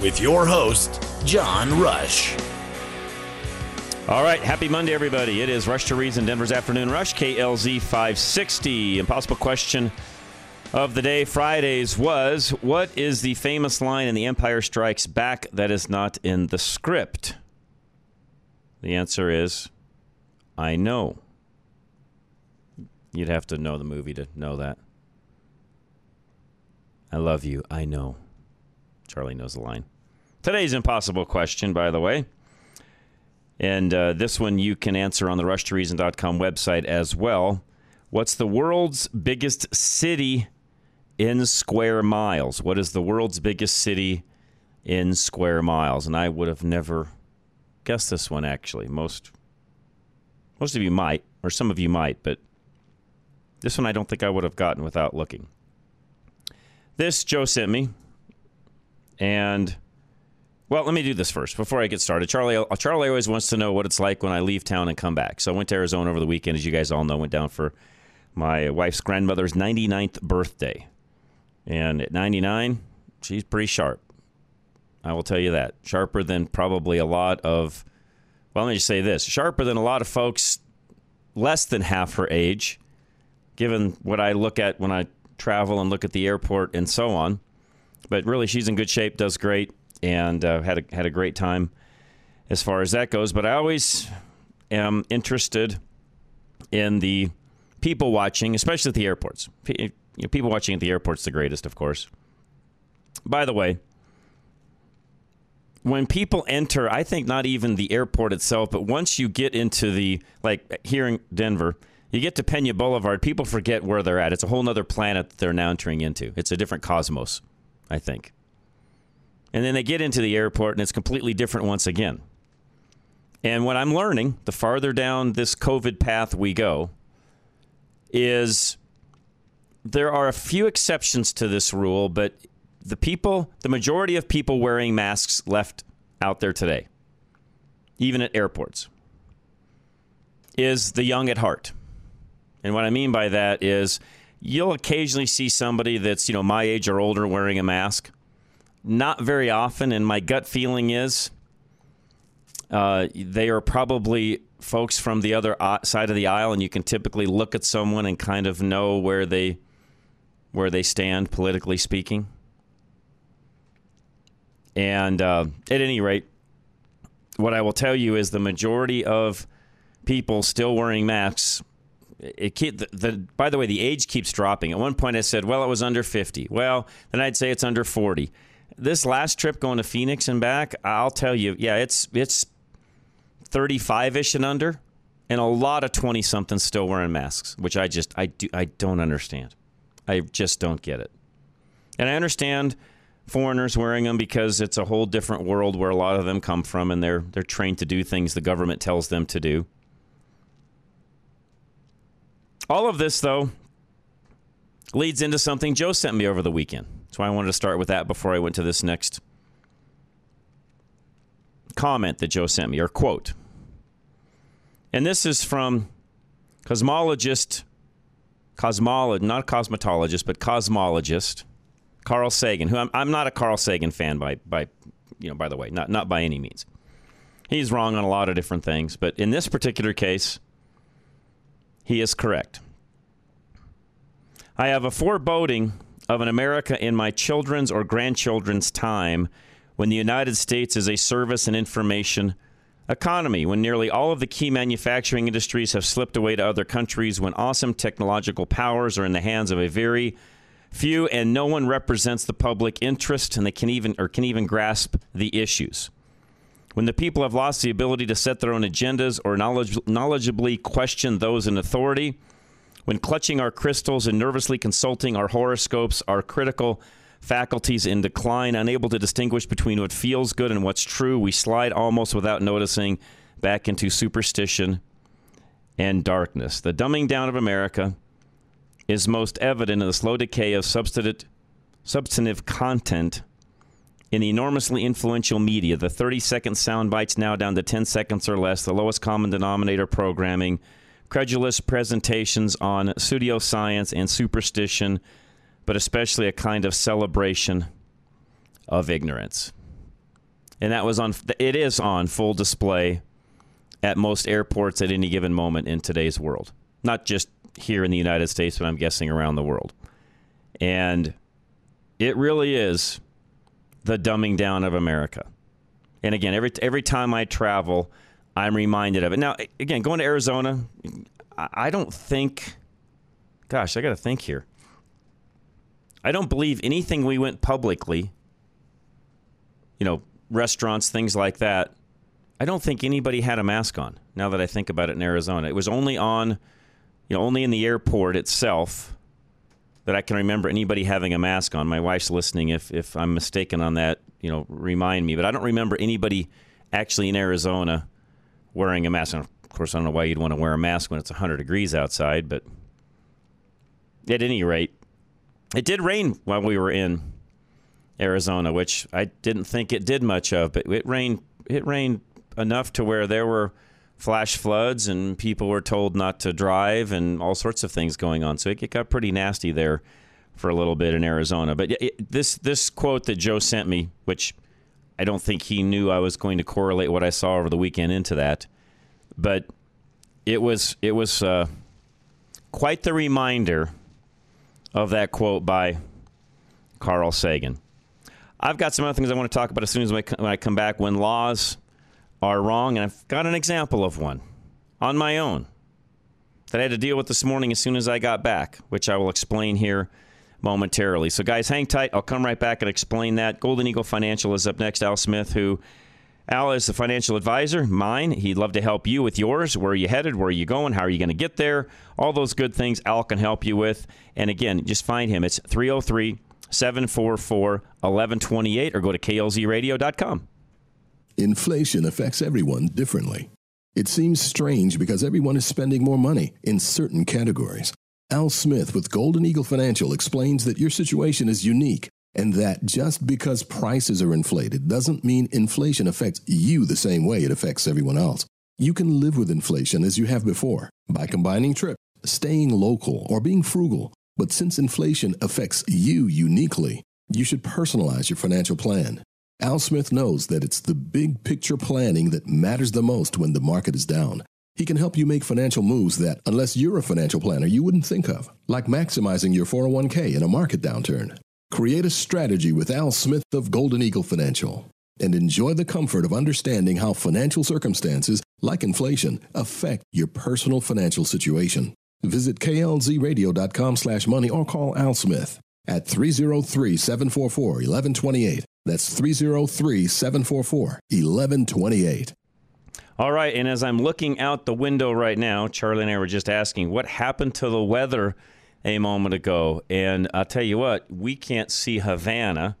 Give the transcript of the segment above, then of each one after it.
with your host, John Rush. All right, happy Monday, everybody. It is Rush to Reason, Denver's Afternoon Rush, KLZ 560. Impossible question of the day Fridays was, what is the famous line in The Empire Strikes Back that is not in the script? The answer is, I know. You'd have to know the movie to know that. I love you. I know. Charlie knows the line. Today's impossible question, by the way. And this one you can answer on the RushToReason.com website as well. What's the world's biggest city in square miles? What is the world's biggest city in square miles? And I would have never guessed this one, actually. Most of you might, or some of you might, but this one I don't think I would have gotten without looking. This Joe sent me, and, well, let me do this first before I get started. Charlie always wants to know what it's like when I leave town and come back. So I went to Arizona over the weekend, as you guys all know. Went down for my wife's grandmother's 99th birthday. And at 99, she's pretty sharp. I will tell you that. Sharper than probably a lot of, well, let me just say this. Sharper than a lot of folks less than half her age, given what I look at when I travel and look at the airport and so on. But really, she's in good shape, does great, and had a great time as far as that goes. But I always am interested in the people watching, especially at the airports. People watching at the airport's the greatest, of course. By the way, when people enter, I think not even the airport itself, but once you get into the, like here in Denver, you get to Peña Boulevard, people forget where they're at. It's a whole other planet that they're now entering into. It's a different cosmos, I think. And then they get into the airport, and it's completely different once again. And what I'm learning, the farther down this COVID path we go, is there are a few exceptions to this rule, but the majority of people wearing masks left out there today, even at airports, is the young at heart. And what I mean by that is you'll occasionally see somebody that's, you know, my age or older wearing a mask. Not very often, and my gut feeling is they are probably folks from the other side of the aisle, and you can typically look at someone and kind of know where they stand, politically speaking. And at any rate, what I will tell you is the majority of people still wearing masks. By the way, the age keeps dropping. At one point I said, well, it was under 50. Well, then I'd say it's under 40. This last trip going to Phoenix and back, I'll tell you, yeah, it's 35-ish and under, and a lot of 20-somethings still wearing masks, which I don't understand. I just don't get it. And I understand foreigners wearing them because it's a whole different world where a lot of them come from, and they're trained to do things the government tells them to do. All of this, though, leads into something Joe sent me over the weekend. That's why I wanted to start with that before I went to this next comment that Joe sent me, or quote. And this is from cosmologist Carl Sagan, who I'm not a Carl Sagan fan by the way, not by any means. He's wrong on a lot of different things, but in this particular case, he is correct. I have a foreboding of an America in my children's or grandchildren's time when the United States is a service and information economy, when nearly all of the key manufacturing industries have slipped away to other countries, when awesome technological powers are in the hands of a very few, and no one represents the public interest, and they can even grasp the issues. When the people have lost the ability to set their own agendas or knowledgeably question those in authority, when clutching our crystals and nervously consulting our horoscopes, our critical faculties in decline, unable to distinguish between what feels good and what's true, we slide almost without noticing back into superstition and darkness. The dumbing down of America is most evident in the slow decay of substantive content in the enormously influential media, the 30-second sound bites now down to 10 seconds or less, the lowest common denominator programming, credulous presentations on pseudoscience and superstition, but especially a kind of celebration of ignorance. And that was on. It is on full display at most airports at any given moment in today's world. Not just here in the United States, but I'm guessing around the world. And it really is the dumbing down of America. And again, every time I travel, I'm reminded of it. Now, again, going to Arizona, I don't think, gosh, I got to think here. I don't believe anything we went publicly, you know, restaurants, things like that. I don't think anybody had a mask on, now that I think about it, in Arizona. It was only on, you know, only in the airport itself that I can remember anybody having a mask on. My wife's listening. If I'm mistaken on that, you know, remind me. But I don't remember anybody actually in Arizona wearing a mask. And of course, I don't know why you'd want to wear a mask when it's 100 degrees outside. But at any rate, it did rain while we were in Arizona, which I didn't think it did much of. But it rained enough to where there were flash floods and people were told not to drive and all sorts of things going on. So it got pretty nasty there for a little bit in Arizona. But this quote that Joe sent me, which I don't think he knew I was going to correlate what I saw over the weekend into that, but it was quite the reminder of that quote by Carl Sagan. I've got some other things I want to talk about as soon as when I come back, when laws are wrong, and I've got an example of one on my own that I had to deal with this morning as soon as I got back, which I will explain here momentarily. So guys, hang tight. I'll come right back and explain that. Golden Eagle Financial is up next. Al Smith, who Al is the financial advisor, mine. He'd love to help you with yours. Where are you headed? Where are you going? How are you going to get there? All those good things Al can help you with. And again, just find him. It's 303-744-1128 or go to klzradio.com. Inflation affects everyone differently. It seems strange because everyone is spending more money in certain categories. Al Smith with Golden Eagle Financial explains that your situation is unique and that just because prices are inflated doesn't mean inflation affects you the same way it affects everyone else. You can live with inflation as you have before by combining trips, staying local, or being frugal. But since inflation affects you uniquely, you should personalize your financial plan. Al Smith knows that it's the big picture planning that matters the most when the market is down. He can help you make financial moves that, unless you're a financial planner, you wouldn't think of, like maximizing your 401k in a market downturn. Create a strategy with Al Smith of Golden Eagle Financial and enjoy the comfort of understanding how financial circumstances, like inflation, affect your personal financial situation. Visit klzradio.com/money or call Al Smith at 303-744-1128. That's 303-744-1128. All right, and as I'm looking out the window right now, Charlie and I were just asking what happened to the weather a moment ago. And I'll tell you what, we can't see Havana,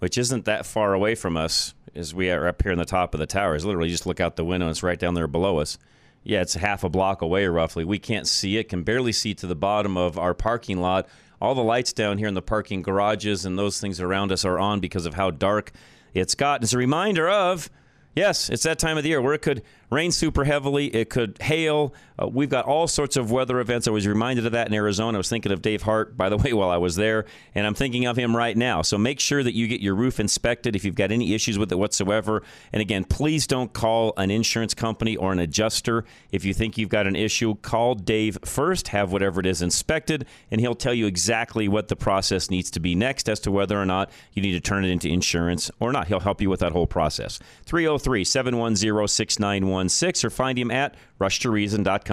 which isn't that far away from us as we are up here in the top of the towers. Literally, just look out the window, and it's right down there below us. Yeah, it's half a block away, roughly. We can't see it, can barely see to the bottom of our parking lot. All the lights down here in the parking garages and those things around us are on because of how dark it's gotten. It's a reminder of, yes, it's that time of the year where it could rain super heavily. It could hail. We've got all sorts of weather events. I was reminded of that in Arizona. I was thinking of Dave Hart, by the way, while I was there, and I'm thinking of him right now. So make sure that you get your roof inspected if you've got any issues with it whatsoever. And again, please don't call an insurance company or an adjuster. If you think you've got an issue, call Dave first, have whatever it is inspected, and he'll tell you exactly what the process needs to be next as to whether or not you need to turn it into insurance or not. He'll help you with that whole process. 303-710-6916 or find him at RushToReason.com.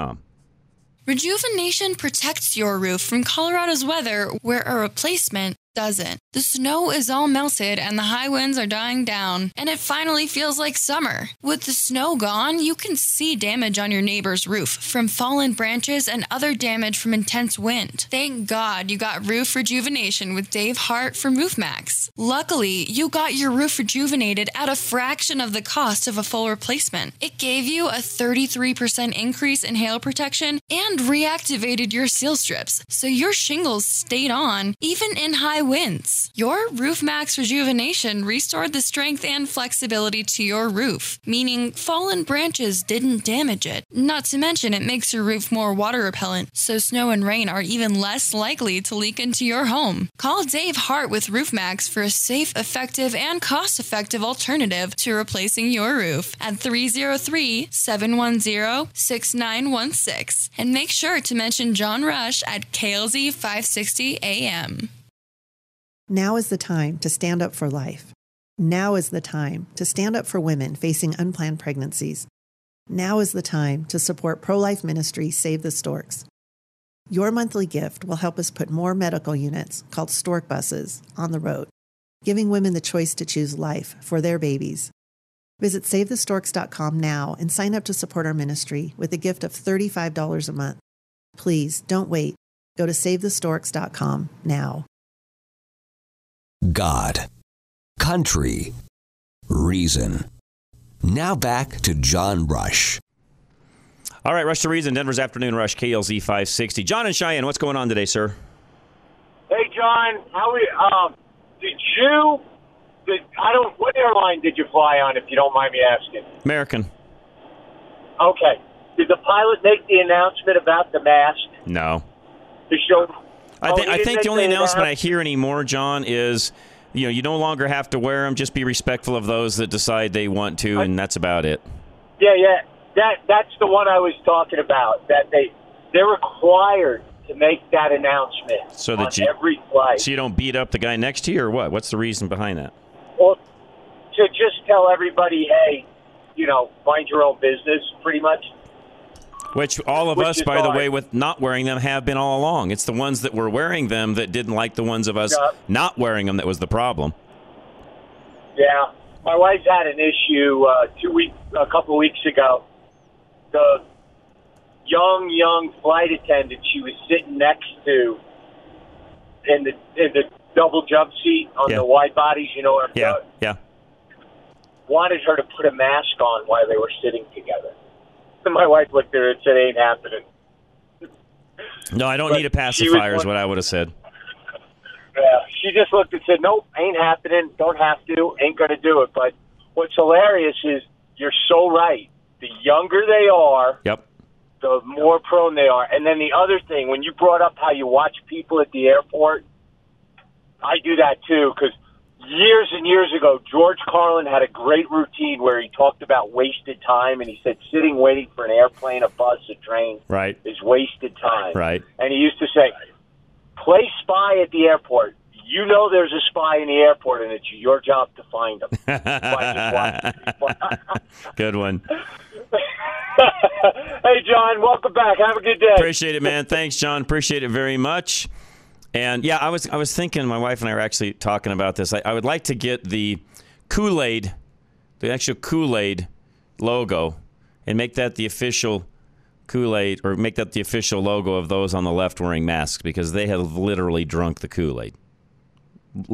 Rejuvenation protects your roof from Colorado's weather where a replacement doesn't. The snow is all melted and the high winds are dying down, and it finally feels like summer. With the snow gone, you can see damage on your neighbor's roof from fallen branches and other damage from intense wind. Thank God you got roof rejuvenation with Dave Hart from RoofMax. Luckily, you got your roof rejuvenated at a fraction of the cost of a full replacement. It gave you a 33% increase in hail protection and reactivated your seal strips, so your shingles stayed on even in high winds. Your RoofMax rejuvenation restored the strength and flexibility to your roof, meaning fallen branches didn't damage it. Not to mention, it makes your roof more water repellent, so snow and rain are even less likely to leak into your home. Call Dave Hart with RoofMax for a safe, effective, and cost-effective alternative to replacing your roof at 303-710-6916. And make sure to mention John Rush at KLZ 560 AM. Now is the time to stand up for life. Now is the time to stand up for women facing unplanned pregnancies. Now is the time to support pro-life ministry Save the Storks. Your monthly gift will help us put more medical units, called stork buses, on the road, giving women the choice to choose life for their babies. Visit SaveTheStorks.com now and sign up to support our ministry with a gift of $35 a month. Please don't wait. Go to SaveTheStorks.com now. God, country, reason. Now back to John Rush. All right, Rush to Reason, Denver's Afternoon Rush, KLZ 560. John and Cheyenne, what's going on today, sir? Hey, John, how are you? What airline did you fly on, if you don't mind me asking? American. Okay. Did the pilot make the announcement about the mast? No. The show. I think the only announcement I hear anymore, John, is, you know, you no longer have to wear them. Just be respectful of those that decide they want to, and that's about it. Yeah. That's the one I was talking about, that they're required to make that announcement so that on every flight. So you don't beat up the guy next to you, or what? What's the reason behind that? Well, to just tell everybody, hey, you know, mind your own business, pretty much. Which all of us, by the way, with not wearing them have been all along. It's the ones that were wearing them that didn't like the ones of us not wearing them that was the problem. Yeah. My wife had an issue a couple of weeks ago. The young flight attendant she was sitting next to in the double jump seat on the wide bodies, you know what I'm talking about? Yeah. Wanted her to put a mask on while they were sitting together. And my wife looked at her and said, ain't happening. No, I don't need a pacifier is what I would have said. Yeah, she just looked and said, nope, ain't happening, don't have to, ain't going to do it. But what's hilarious is you're so right. The younger they are, the more prone they are. And then the other thing, when you brought up how you watch people at the airport, I do that too, because years and years ago, George Carlin had a great routine where he talked about wasted time, and he said sitting waiting for an airplane, a bus, a train is wasted time. Right. And he used to say, play spy at the airport. You know there's a spy in the airport, and it's your job to find him. Good one. Hey, John, welcome back. Have a good day. Appreciate it, man. Thanks, John. Appreciate it very much. And, yeah, I was thinking, my wife and I were actually talking about this. I would like to get the Kool-Aid, the actual Kool-Aid logo, and make that the official Kool-Aid, or make that the official logo of those on the left wearing masks, because they have literally drunk the Kool-Aid.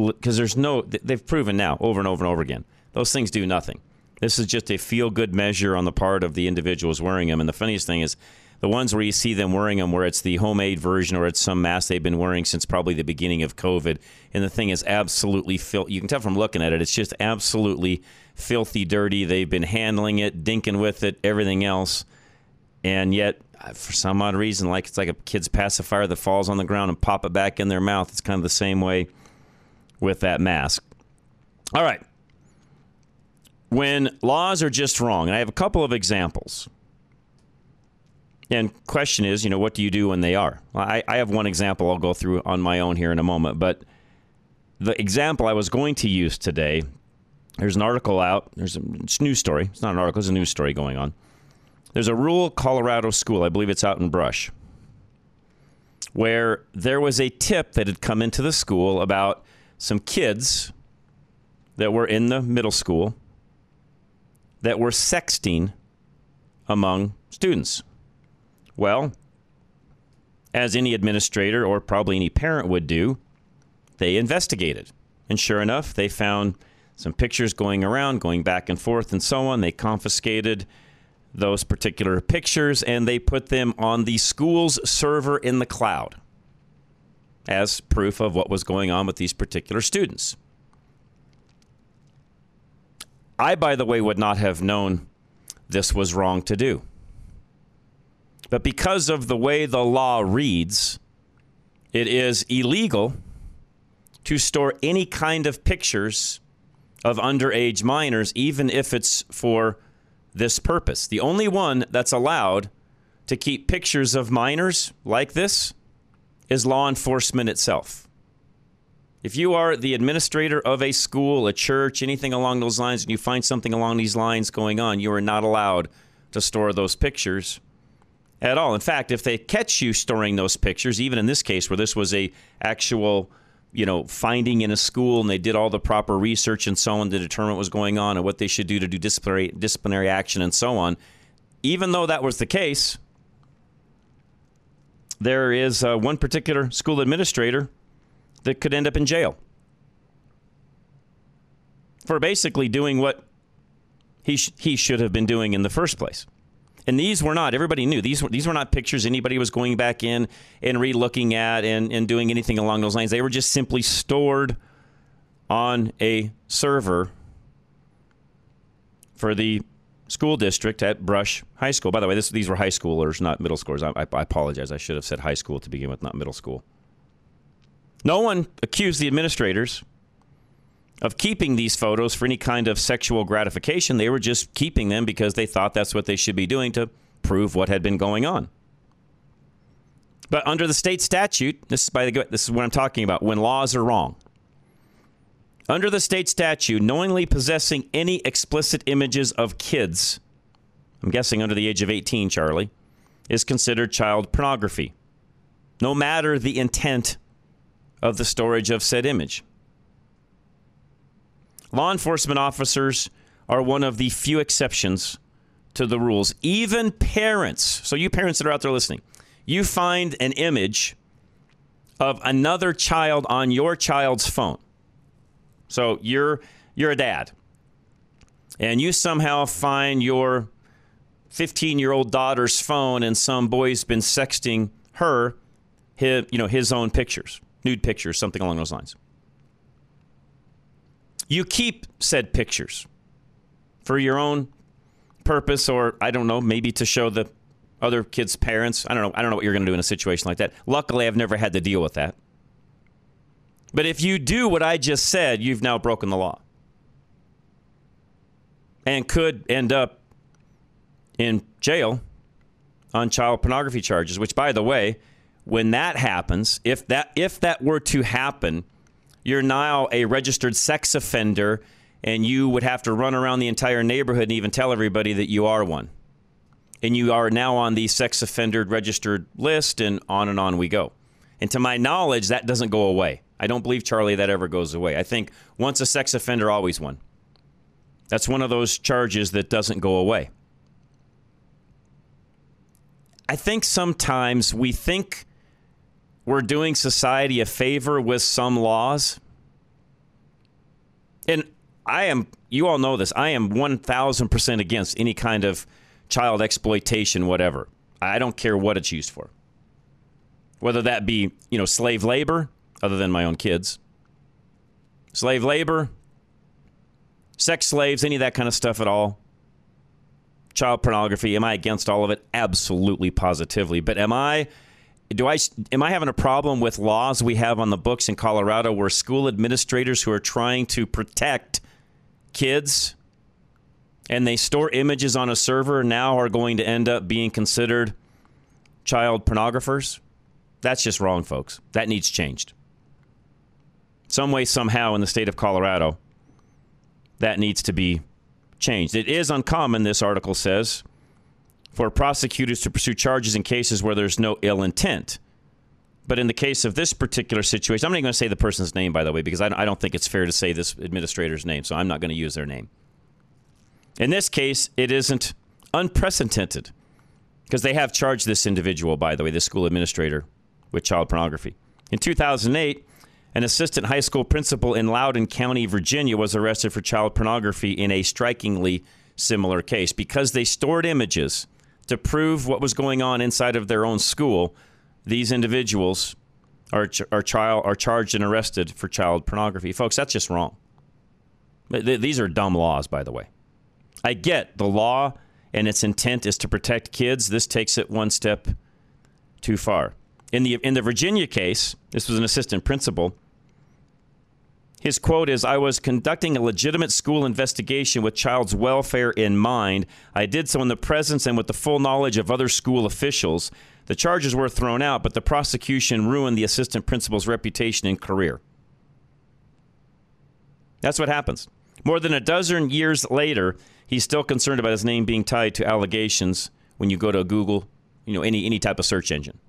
Because they've proven now over and over and over again, those things do nothing. This is just a feel-good measure on the part of the individuals wearing them. And the funniest thing is, the ones where you see them wearing them, where it's the homemade version or it's some mask they've been wearing since probably the beginning of COVID. And the thing is absolutely filthy. You can tell from looking at it, it's just absolutely filthy, dirty. They've been handling it, dinking with it, everything else. And yet, for some odd reason, like it's like a kid's pacifier that falls on the ground and pop it back in their mouth. It's kind of the same way with that mask. All right. When laws are just wrong, and I have a couple of examples. And question is, you know, what do you do when they are? Well, I have one example I'll go through on my own here in a moment. But the example I was going to use today, there's an article out. There's a news story. It's not an article. There's a news story going on. There's a rural Colorado school, I believe it's out in Brush, where there was a tip that had come into the school about some kids that were in the middle school that were sexting among students. Well, as any administrator or probably any parent would do, they investigated. And sure enough, they found some pictures going around, going back and forth and so on. They confiscated those particular pictures and they put them on the school's server in the cloud as proof of what was going on with these particular students. I, by the way, would not have known this was wrong to do. But because of the way the law reads, it is illegal to store any kind of pictures of underage minors, even if it's for this purpose. The only one that's allowed to keep pictures of minors like this is law enforcement itself. If you are the administrator of a school, a church, anything along those lines, and you find something along these lines going on, you are not allowed to store those pictures at all. In fact, if they catch you storing those pictures, even in this case where this was a actual, you know, finding in a school and they did all the proper research and so on to determine what was going on and what they should do to do disciplinary action and so on, even though that was the case, there is one particular school administrator that could end up in jail for basically doing what he should have been doing in the first place. And these were not, everybody knew, these were not pictures anybody was going back in and re-looking at and doing anything along those lines. They were just simply stored on a server for the school district at Brush High School. By the way, these were high schoolers, not middle schoolers. I apologize. I should have said high school to begin with, not middle school. No one accused the administrators of keeping these photos for any kind of sexual gratification. They were just keeping them because they thought that's what they should be doing to prove what had been going on. But under the state statute, this is what I'm talking about, when laws are wrong. Under the state statute, knowingly possessing any explicit images of kids, I'm guessing under the age of 18, Charlie, is considered child pornography, no matter the intent of the storage of said image. Law enforcement officers are one of the few exceptions to the rules. Even parents, so you parents that are out there listening, you find an image of another child on your child's phone. So you're a dad, and you somehow find your 15-year-old daughter's phone, and some boy's been sexting her, his own pictures. Nude pictures, something along those lines. You keep said pictures for your own purpose, or I don't know, maybe to show the other kid's parents. I don't know what you're going to do in a situation like that. Luckily, I've never had to deal with that. But if you do what I just said, you've now broken the law and could end up in jail on child pornography charges, which, by the way, when that happens, if that were to happen, you're now a registered sex offender, and you would have to run around the entire neighborhood and even tell everybody that you are one. And you are now on the sex offender registered list, and on we go. And to my knowledge, that doesn't go away. I don't believe, Charlie, that ever goes away. I think once a sex offender, always one. That's one of those charges that doesn't go away. I think sometimes we think we're doing society a favor with some laws. And you all know this, I am 1,000% against any kind of child exploitation, whatever. I don't care what it's used for. Whether that be, you know, slave labor, other than my own kids, slave labor, sex slaves, any of that kind of stuff at all, child pornography. Am I against all of it? Absolutely, positively. But am I having a problem with laws we have on the books in Colorado where school administrators who are trying to protect kids and they store images on a server now are going to end up being considered child pornographers? That's just wrong, folks. That needs changed. Some way, somehow, in the state of Colorado, that needs to be changed. It is uncommon, this article says, for prosecutors to pursue charges in cases where there's no ill intent. But in the case of this particular situation, I'm not even going to say the person's name, by the way, because I don't think it's fair to say this administrator's name, so I'm not going to use their name. In this case, it isn't unprecedented, because they have charged this individual, by the way, this school administrator, with child pornography. In 2008, an assistant high school principal in Loudoun County, Virginia, was arrested for child pornography in a strikingly similar case. Because they stored images to prove what was going on inside of their own school, these individuals are charged and arrested for child pornography. Folks, that's just wrong. These are dumb laws, by the way. I get the law and its intent is to protect kids. This takes it one step too far. In the Virginia case, this was an assistant principal. His quote is, "I was conducting a legitimate school investigation with child's welfare in mind. I did so in the presence and with the full knowledge of other school officials. The charges were thrown out, but the prosecution ruined the assistant principal's reputation and career." That's what happens. More than a dozen years later, he's still concerned about his name being tied to allegations when you go to Google, you know, any type of search engine.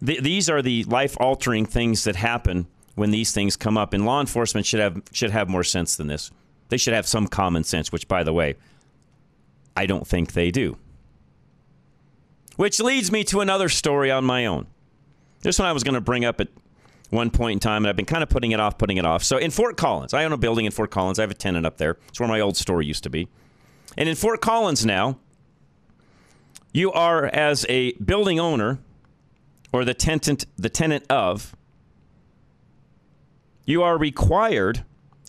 These are the life-altering things that happen when these things come up. And law enforcement should have more sense than this. They should have some common sense, which, by the way, I don't think they do. Which leads me to another story on my own. This one I was going to bring up at one point in time, and I've been kind of putting it off. So in Fort Collins, I own a building in Fort Collins. I have a tenant up there. It's where my old store used to be. And in Fort Collins now, you are, as a building owner, or the tenant of, you are required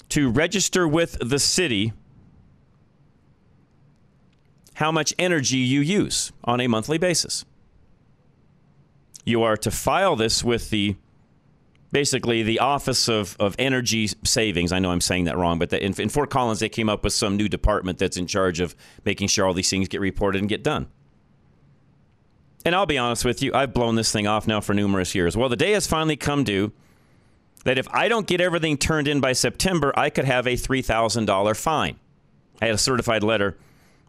to register with the city how much energy you use on a monthly basis. You are to file this with the Office of Energy Savings. I know I'm saying that wrong, but in Fort Collins, they came up with some new department that's in charge of making sure all these things get reported and get done. And I'll be honest with you, I've blown this thing off now for numerous years. Well, the day has finally come due that if I don't get everything turned in by September, I could have a $3,000 fine. I had a certified letter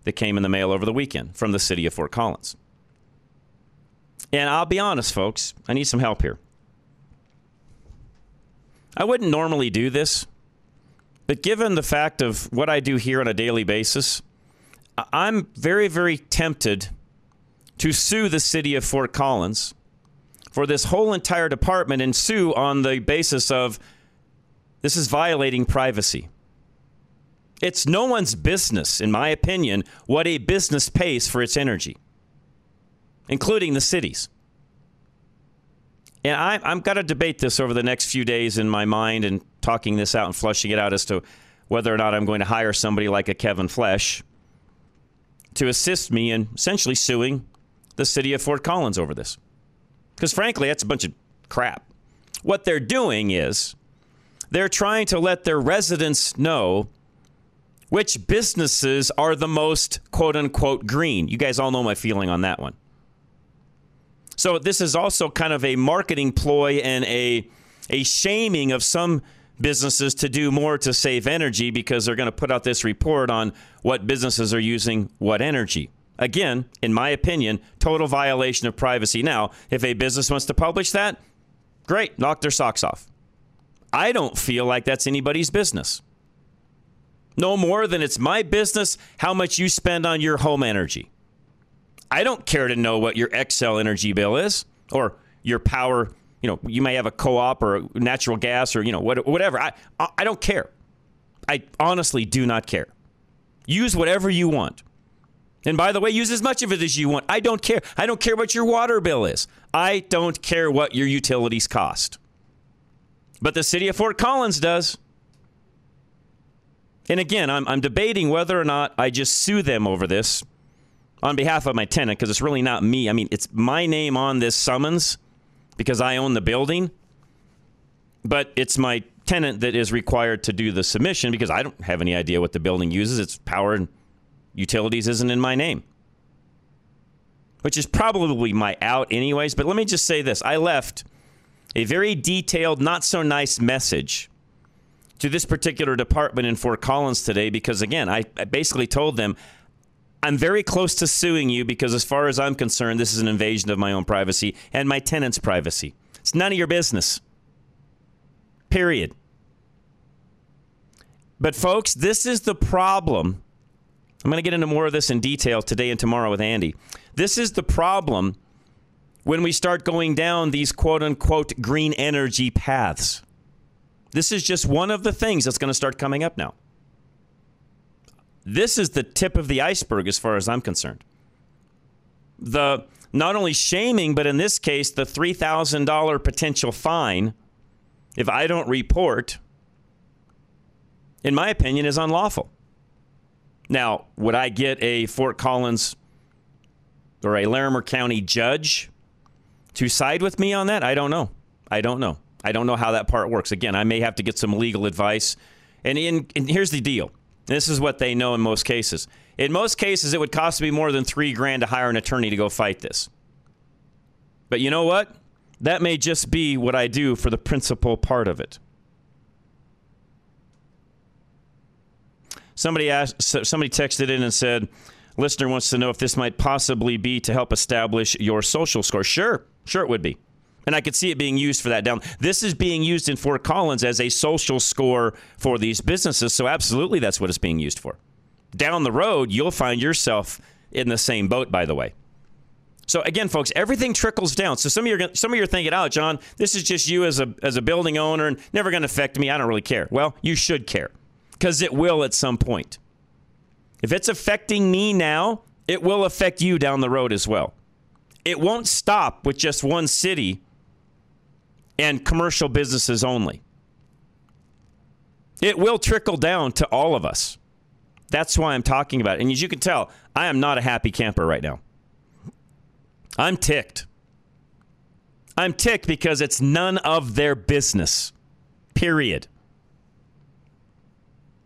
that came in the mail over the weekend from the city of Fort Collins. And I'll be honest, folks, I need some help here. I wouldn't normally do this, but given the fact of what I do here on a daily basis, I'm very, very tempted to sue the city of Fort Collins for this whole entire department and sue on the basis of this is violating privacy. It's no one's business, in my opinion, what a business pays for its energy, including the city's. And I'm going to debate this over the next few days in my mind and talking this out and flushing it out as to whether or not I'm going to hire somebody like a Kevin Flesch to assist me in essentially suing the city of Fort Collins over this. Because frankly, that's a bunch of crap. What they're doing is they're trying to let their residents know which businesses are the most quote-unquote green. You guys all know my feeling on that one. So this is also kind of a marketing ploy and a shaming of some businesses to do more to save energy because they're going to put out this report on what businesses are using what energy. Again, in my opinion, total violation of privacy. Now, if a business wants to publish that, great, knock their socks off. I don't feel like that's anybody's business. No more than it's my business how much you spend on your home energy. I don't care to know what your Xcel energy bill is or your power. You know, you may have a co-op or natural gas or, you know, whatever. I don't care. I honestly do not care. Use whatever you want. And by the way, use as much of it as you want. I don't care. I don't care what your water bill is. I don't care what your utilities cost. But the city of Fort Collins does. And again, I'm debating whether or not I just sue them over this on behalf of my tenant, because it's really not me. I mean, it's my name on this summons because I own the building. But it's my tenant that is required to do the submission because I don't have any idea what the building uses. Its power and utilities isn't in my name, which is probably my out anyways. But let me just say this. I left a very detailed, not so nice message to this particular department in Fort Collins today because, again, I basically told them, I'm very close to suing you because as far as I'm concerned, this is an invasion of my own privacy and my tenant's privacy. It's none of your business. Period. But, folks, this is the problem. I'm going to get into more of this in detail today and tomorrow with Andy. This is the problem when we start going down these quote-unquote green energy paths. This is just one of the things that's going to start coming up now. This is the tip of the iceberg as far as I'm concerned. The not only shaming, but in this case, the $3,000 potential fine if I don't report, in my opinion, is unlawful. Now, would I get a Fort Collins or a Larimer County judge to side with me on that? I don't know. I don't know. I don't know how that part works. Again, I may have to get some legal advice. And here's the deal. This is what they know in most cases. In most cases, it would cost me more than $3,000 to hire an attorney to go fight this. But you know what? That may just be what I do for the principal part of it. Somebody texted in and said, listener wants to know if this might possibly be to help establish your social score. Sure it would be. And I could see it being used for that down. This is being used in Fort Collins as a social score for these businesses. So absolutely, that's what it's being used for. Down the road, you'll find yourself in the same boat, by the way. So again, folks, everything trickles down. So some of you are thinking, oh, John, this is just you as a building owner and never going to affect me. I don't really care. Well, you should care because it will at some point. If it's affecting me now, it will affect you down the road as well. It won't stop with just one city and commercial businesses only. It will trickle down to all of us. That's why I'm talking about it. And as you can tell, I am not a happy camper right now. I'm ticked. I'm ticked because it's none of their business. Period.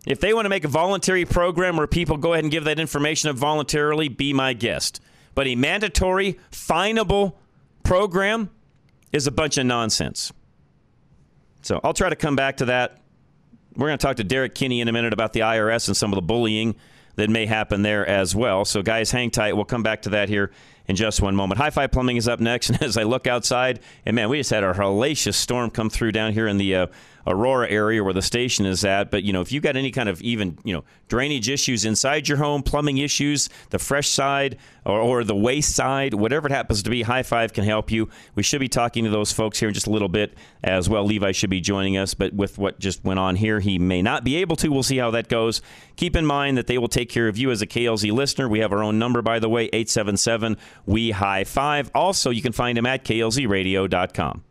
If they want to make a voluntary program where people go ahead and give that information up voluntarily, be my guest. But a mandatory, finable program is a bunch of nonsense. So I'll try to come back to that. We're going to talk to Derek Kinney in a minute about the IRS and some of the bullying that may happen there as well. So guys, hang tight. We'll come back to that here in just one moment. High Five Plumbing is up next. And as I look outside, and man, we just had a hellacious storm come through down here in the Aurora area where the station is at. But, you know, if you've got any kind of even, you know, drainage issues inside your home, plumbing issues, the fresh side or the waste side, whatever it happens to be, High Five can help you. We should be talking to those folks here in just a little bit as well. Levi should be joining us, but with what just went on here, he may not be able to. We'll see how that goes. Keep in mind that they will take care of you as a KLZ listener. We have our own number, by the way, 877-WE-HIGH-FIVE. Also, you can find him at klzradio.com.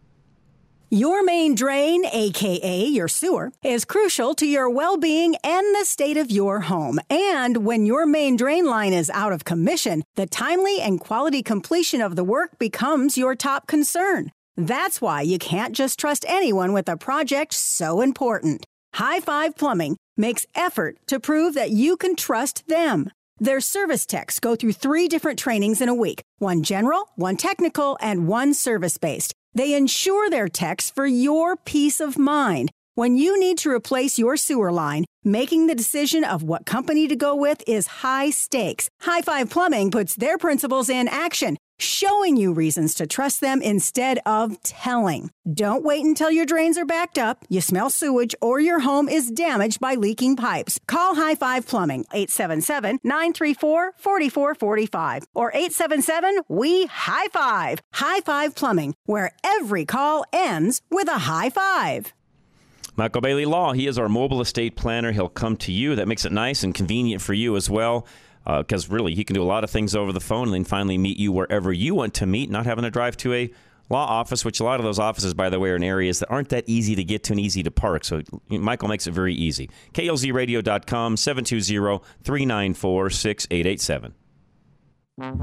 Your main drain, a.k.a. your sewer, is crucial to your well-being and the state of your home. And when your main drain line is out of commission, the timely and quality completion of the work becomes your top concern. That's why you can't just trust anyone with a project so important. High Five Plumbing makes effort to prove that you can trust them. Their service techs go through 3 different trainings in a week, one general, one technical, and one service-based. They insure their techs for your peace of mind. When you need to replace your sewer line, making the decision of what company to go with is high stakes. High Five Plumbing puts their principles in action, showing you reasons to trust them instead of telling. Don't wait until your drains are backed up, you smell sewage, or your home is damaged by leaking pipes. Call High Five Plumbing, 877-934-4445 or 877-WE-HIGH-FIVE. High Five Plumbing, where every call ends with a high five. Michael Bailey Law, he is our mobile estate planner. He'll come to you. That makes it nice and convenient for you as well. because really he can do a lot of things over the phone and then finally meet you wherever you want to meet, not having to drive to a law office, which a lot of those offices, by the way, are in areas that aren't that easy to get to and easy to park. So Michael makes it very easy. KLZradio.com, 720-394-6887.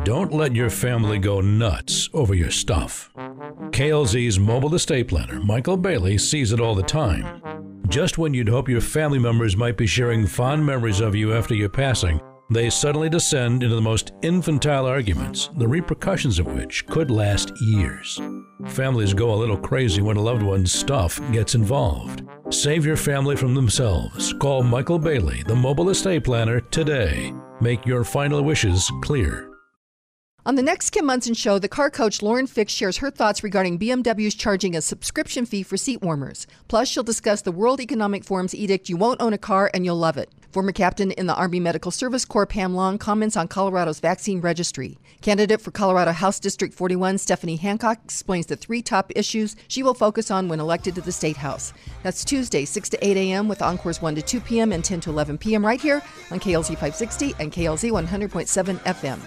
Don't let your family go nuts over your stuff. KLZ's mobile estate planner, Michael Bailey, sees it all the time. Just when you'd hope your family members might be sharing fond memories of you after your passing, they suddenly descend into the most infantile arguments, the repercussions of which could last years. Families go a little crazy when a loved one's stuff gets involved. Save your family from themselves. Call Michael Bailey, the mobile estate planner, today. Make your final wishes clear. On the next Kim Munson Show, the car coach Lauren Fix shares her thoughts regarding BMW's charging a subscription fee for seat warmers. Plus, she'll discuss the World Economic Forum's edict, You Won't Own a Car and You'll Love It. Former captain in the Army Medical Service Corps Pam Long comments on Colorado's vaccine registry. Candidate for Colorado House District 41 Stephanie Hancock explains the three top issues she will focus on when elected to the State House. That's Tuesday, 6 to 8 a.m. with Encores 1 to 2 p.m. and 10 to 11 p.m. right here on KLZ 560 and KLZ 100.7 FM.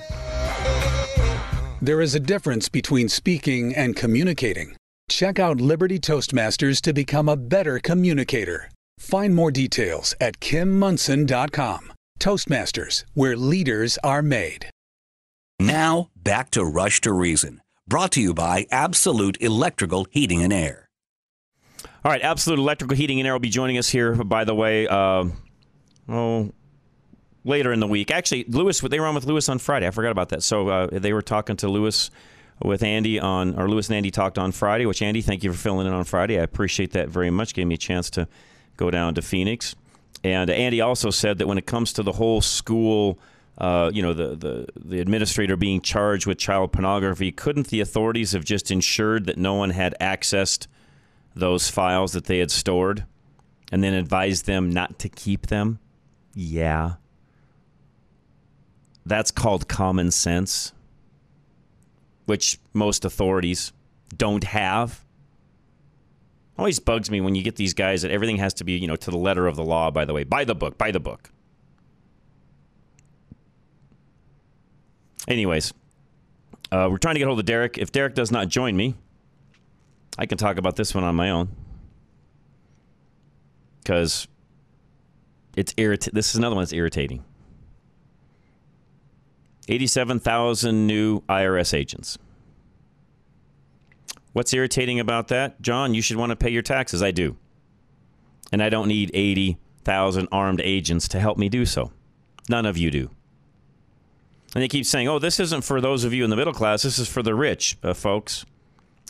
There is a difference between speaking and communicating. Check out Liberty Toastmasters to become a better communicator. Find more details at KimMunson.com. Toastmasters, where leaders are made. Now, back to Rush to Reason, brought to you by Absolute Electrical Heating and Air. All right, Absolute Electrical Heating and Air will be joining us here, by the way, later in the week. Actually, Lewis, they were on with Lewis on Friday. I forgot about that. So they were talking to Lewis with Andy on, or Lewis and Andy talked on Friday, which, Andy, thank you for filling in on Friday. I appreciate that very much. Gave me a chance to go down to Phoenix. And Andy also said that when it comes to the whole school, the administrator being charged with child pornography, couldn't the authorities have just ensured that no one had accessed those files that they had stored and then advised them not to keep them? Yeah. That's called common sense, which most authorities don't have. Always bugs me when you get these guys that everything has to be, to the letter of the law, by the way. By the book, by the book. Anyways, we're trying to get hold of Derek. If Derek does not join me, I can talk about this one on my own. Because it's this is another one that's irritating. 87,000 new IRS agents. What's irritating about that? John, you should want to pay your taxes. I do. And I don't need 80,000 armed agents to help me do so. None of you do. And they keep saying, oh, this isn't for those of you in the middle class. This is for the rich, folks.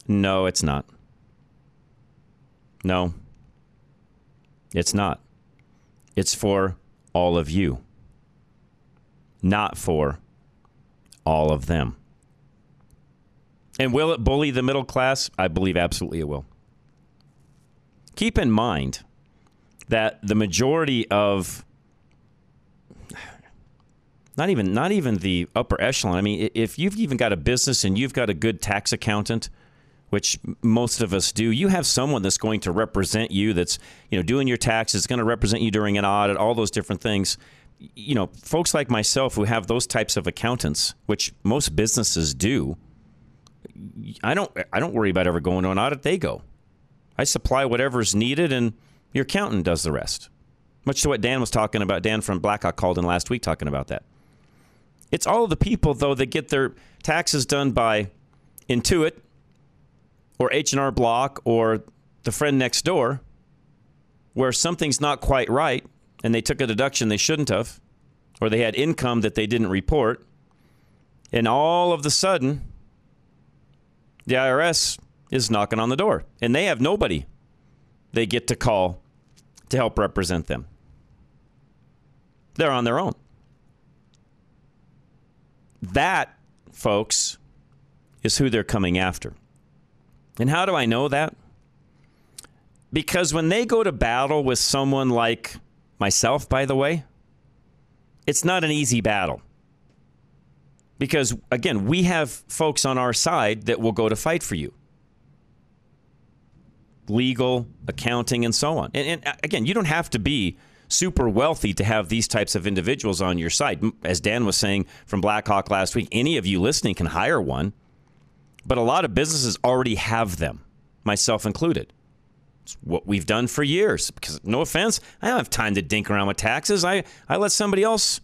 No, it's not. No. It's not. It's for all of you. Not for all of them. And will it bully the middle class? I believe absolutely it will. Keep in mind that the majority of, not even the upper echelon. I mean, if you've even got a business and you've got a good tax accountant, which most of us do, you have someone that's going to represent you, that's, doing your taxes, going to represent you during an audit, all those different things. Folks like myself who have those types of accountants, which most businesses do, I don't worry about ever going to an audit. They go. I supply whatever's needed, and your accountant does the rest. Much to what Dan was talking about. Dan from Blackhawk called in last week talking about that. It's all of the people, though, that get their taxes done by Intuit or H&R Block or the friend next door, where something's not quite right, and they took a deduction they shouldn't have, or they had income that they didn't report, and all of a sudden, the IRS is knocking on the door, and they have nobody they get to call to help represent them. They're on their own. That, folks, is who they're coming after. And how do I know that? Because when they go to battle with someone like myself, by the way, it's not an easy battle. Because, again, we have folks on our side that will go to fight for you. Legal, accounting, and so on. And again, you don't have to be super wealthy to have these types of individuals on your side. As Dan was saying from Blackhawk last week, any of you listening can hire one, but a lot of businesses already have them, myself included. It's what we've done for years. Because, no offense, I don't have time to dink around with taxes. I let somebody else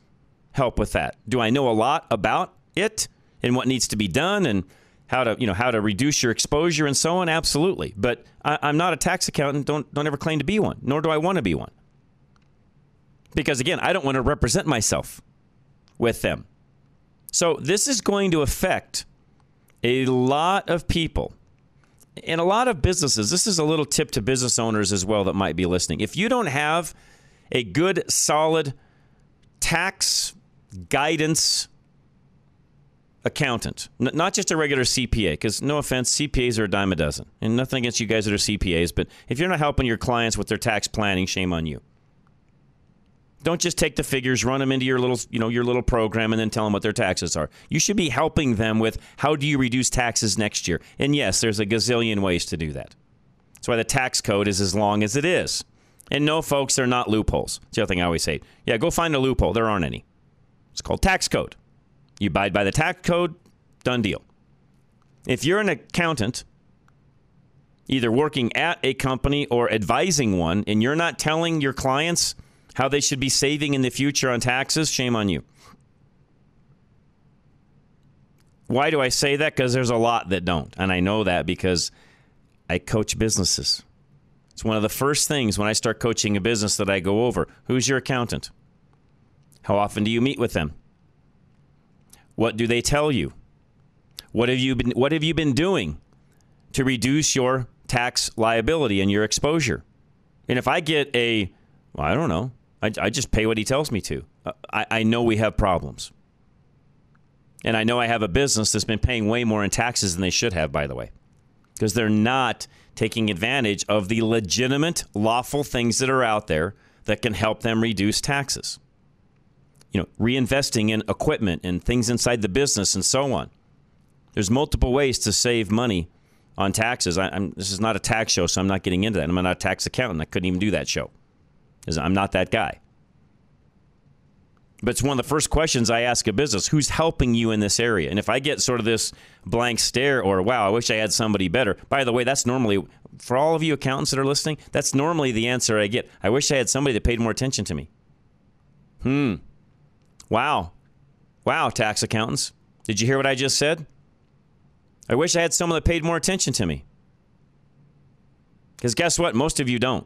help with that. Do I know a lot about it and what needs to be done and how to reduce your exposure and so on? Absolutely. But I'm not a tax accountant. Don't ever claim to be one, nor do I want to be one. Because, again, I don't want to represent myself with them. So this is going to affect a lot of people. In a lot of businesses, this is a little tip to business owners as well that might be listening. If you don't have a good, solid tax guidance accountant, not just a regular CPA, because no offense, CPAs are a dime a dozen. And nothing against you guys that are CPAs, but if you're not helping your clients with their tax planning, shame on you. Don't just take the figures, run them into your little program, and then tell them what their taxes are. You should be helping them with how do you reduce taxes next year. And yes, there's a gazillion ways to do that. That's why the tax code is as long as it is. And no, folks, they're not loopholes. It's the other thing I always say. Yeah, go find a loophole. There aren't any. It's called tax code. You abide by the tax code, done deal. If you're an accountant, either working at a company or advising one, and you're not telling your clients how they should be saving in the future on taxes, shame on you. Why do I say that? Because there's a lot that don't. And I know that because I coach businesses. It's one of the first things when I start coaching a business that I go over. Who's your accountant? How often do you meet with them? What do they tell you? What have you been doing to reduce your tax liability and your exposure? And if I get a, well, I don't know, I just pay what he tells me to. I know we have problems. And I know I have a business that's been paying way more in taxes than they should have, by the way. Because they're not taking advantage of the legitimate, lawful things that are out there that can help them reduce taxes. You know, reinvesting in equipment and things inside the business and so on. There's multiple ways to save money on taxes. This is not a tax show, so I'm not getting into that. I'm not a tax accountant. I couldn't even do that show. I'm not that guy. But it's one of the first questions I ask a business. Who's helping you in this area? And if I get sort of this blank stare or, wow, I wish I had somebody better. By the way, that's normally, for all of you accountants that are listening, that's normally the answer I get. I wish I had somebody that paid more attention to me. Wow, tax accountants. Did you hear what I just said? I wish I had someone that paid more attention to me. Because guess what? Most of you don't.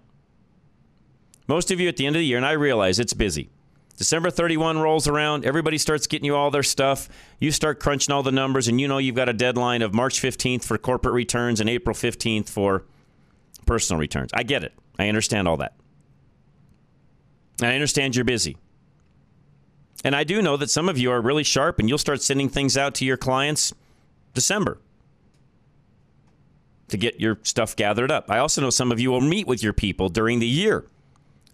Most of you at the end of the year, and I realize it's busy. December 31 rolls around. Everybody starts getting you all their stuff. You start crunching all the numbers, and you know you've got a deadline of March 15th for corporate returns and April 15th for personal returns. I get it. I understand all that. And I understand you're busy. And I do know that some of you are really sharp, and you'll start sending things out to your clients December to get your stuff gathered up. I also know some of you will meet with your people during the year.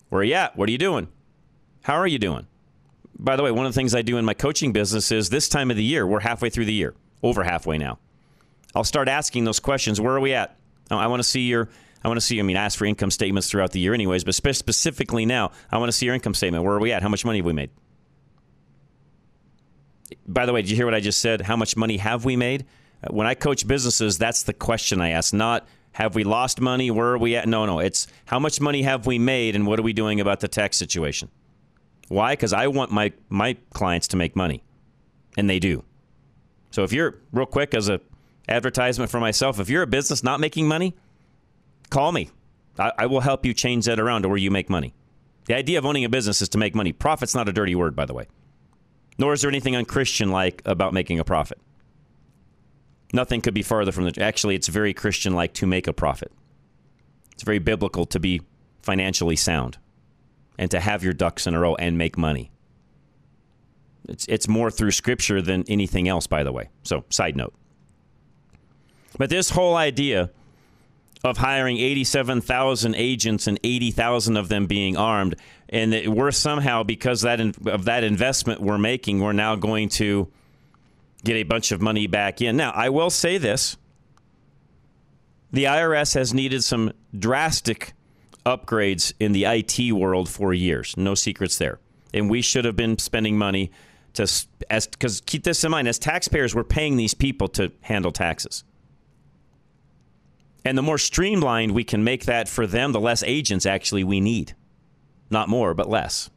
Where are you at? What are you doing? How are you doing? By the way, one of the things I do in my coaching business is this time of the year, we're halfway through the year, over halfway now. I'll start asking those questions. Where are we at? I ask for income statements throughout the year anyways, but specifically now, I want to see your income statement. Where are we at? How much money have we made? By the way, did you hear what I just said? How much money have we made? When I coach businesses, that's the question I ask, not have we lost money? Where are we at? No. It's how much money have we made and what are we doing about the tax situation? Why? Because I want my clients to make money. And they do. So if you're, real quick, as an advertisement for myself, if you're a business not making money, call me. I will help you change that around to where you make money. The idea of owning a business is to make money. Profit's not a dirty word, by the way. Nor is there anything unchristian-like about making a profit. Nothing could be farther from the... Actually, it's very Christian-like to make a profit. It's very biblical to be financially sound and to have your ducks in a row and make money. It's more through Scripture than anything else, by the way. So, side note. But this whole idea of hiring 87,000 agents and 80,000 of them being armed, and that we're somehow, because of that investment we're making, we're now going to get a bunch of money back in. Now, I will say this. The IRS has needed some drastic upgrades in the IT world for years. No secrets there. And we should have been spending money to, because keep this in mind, as taxpayers, we're paying these people to handle taxes. And the more streamlined we can make that for them, the less agents actually we need. Not more, but less.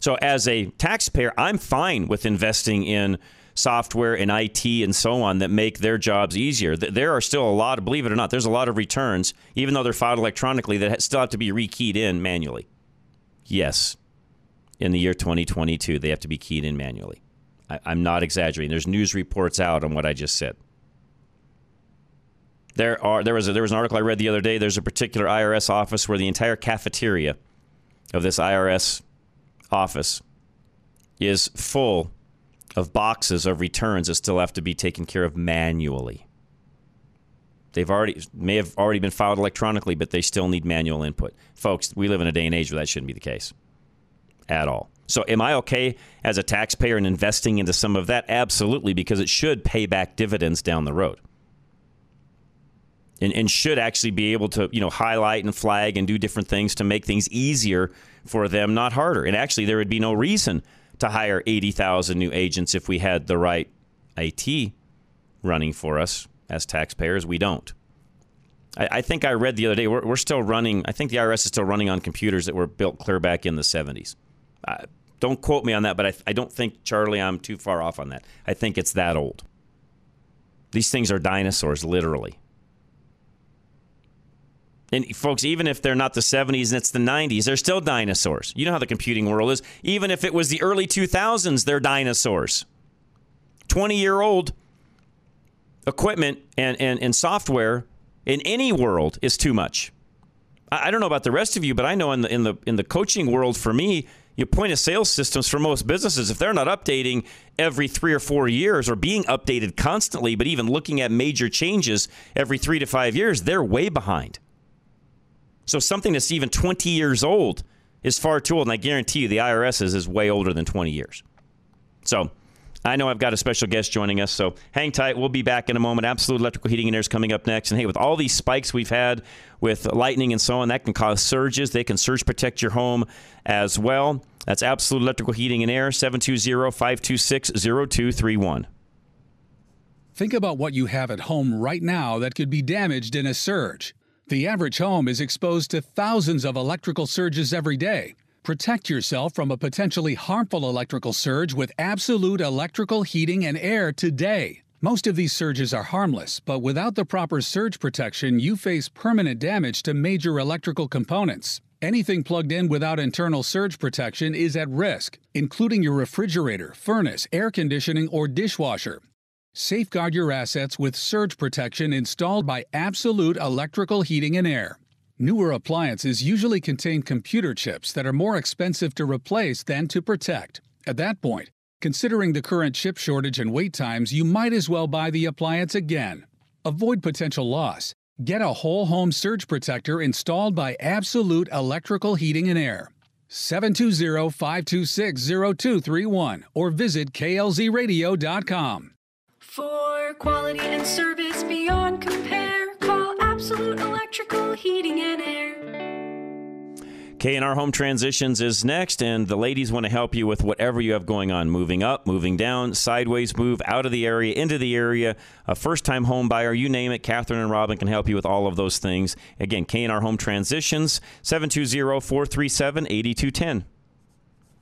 So as a taxpayer, I'm fine with investing in software and IT and so on that make their jobs easier. There are still a lot of, believe it or not, there's a lot of returns, even though they're filed electronically, that still have to be re-keyed in manually. Yes, in the year 2022, they have to be keyed in manually. I'm not exaggerating. There's news reports out on what I just said. There was an article I read the other day. There's a particular IRS office where the entire cafeteria of this IRS office is full of boxes of returns that still have to be taken care of manually. They may have already been filed electronically, but they still need manual input. Folks, we live in a day and age where that shouldn't be the case at all. So am I okay as a taxpayer in investing into some of that? Absolutely, because it should pay back dividends down the road. And should actually be able to, you know, highlight and flag and do different things to make things easier for them, not harder. And actually, there would be no reason to hire 80,000 new agents if we had the right IT running for us as taxpayers. We don't. I think I read the other day, we're still running, I think the IRS is still running on computers that were built clear back in the 70s. Don't quote me on that, but I don't think, Charlie, I'm too far off on that. I think it's that old. These things are dinosaurs, literally. And folks, even if they're not the 70s and it's the 90s, they're still dinosaurs. You know how the computing world is. Even if it was the early 2000s, they're dinosaurs. 20-year-old equipment and software in any world is too much. I don't know about the rest of you, but I know in the coaching world, for me, your point of sale systems for most businesses, if they're not updating every 3 or 4 years or being updated constantly, but even looking at major changes every 3 to 5 years, they're way behind. So something that's even 20 years old is far too old. And I guarantee you the IRS is way older than 20 years. So I know I've got a special guest joining us. So hang tight. We'll be back in a moment. Absolute Electrical Heating and Air is coming up next. And hey, with all these spikes we've had with lightning and so on, that can cause surges. They can surge protect your home as well. That's Absolute Electrical Heating and Air, 720-526-0231. Think about what you have at home right now that could be damaged in a surge. The average home is exposed to thousands of electrical surges every day. Protect yourself from a potentially harmful electrical surge with Absolute Electrical Heating and Air today. Most of these surges are harmless, but without the proper surge protection, you face permanent damage to major electrical components. Anything plugged in without internal surge protection is at risk, including your refrigerator, furnace, air conditioning, or dishwasher. Safeguard your assets with surge protection installed by Absolute Electrical Heating and Air. Newer appliances usually contain computer chips that are more expensive to replace than to protect. At that point, considering the current chip shortage and wait times, you might as well buy the appliance again. Avoid potential loss. Get a whole home surge protector installed by Absolute Electrical Heating and Air. 720-526-0231 or visit klzradio.com. For quality and service beyond compare, call Absolute Electrical Heating and Air. K&R Home Transitions is next, and the ladies want to help you with whatever you have going on. Moving up, moving down, sideways move, out of the area, into the area, a first-time home buyer, you name it. Catherine and Robin can help you with all of those things. Again, K&R Home Transitions, 720-437-8210.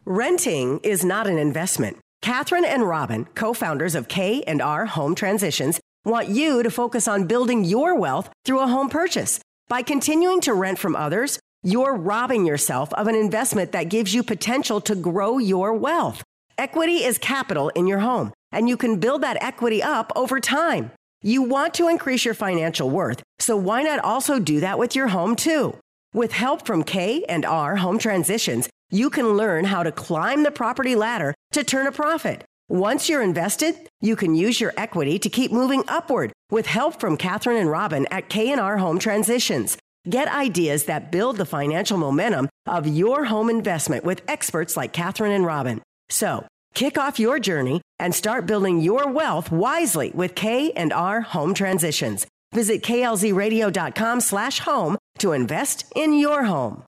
Renting is not an investment. Catherine and Robin, co-founders of K&R Home Transitions, want you to focus on building your wealth through a home purchase. By continuing to rent from others, you're robbing yourself of an investment that gives you potential to grow your wealth. Equity is capital in your home, and you can build that equity up over time. You want to increase your financial worth, so why not also do that with your home too? With help from K&R Home Transitions, you can learn how to climb the property ladder to turn a profit. Once you're invested, you can use your equity to keep moving upward with help from Catherine and Robin at K&R Home Transitions. Get ideas that build the financial momentum of your home investment with experts like Catherine and Robin. So, kick off your journey and start building your wealth wisely with K&R Home Transitions. Visit klzradio.com/home to invest in your home.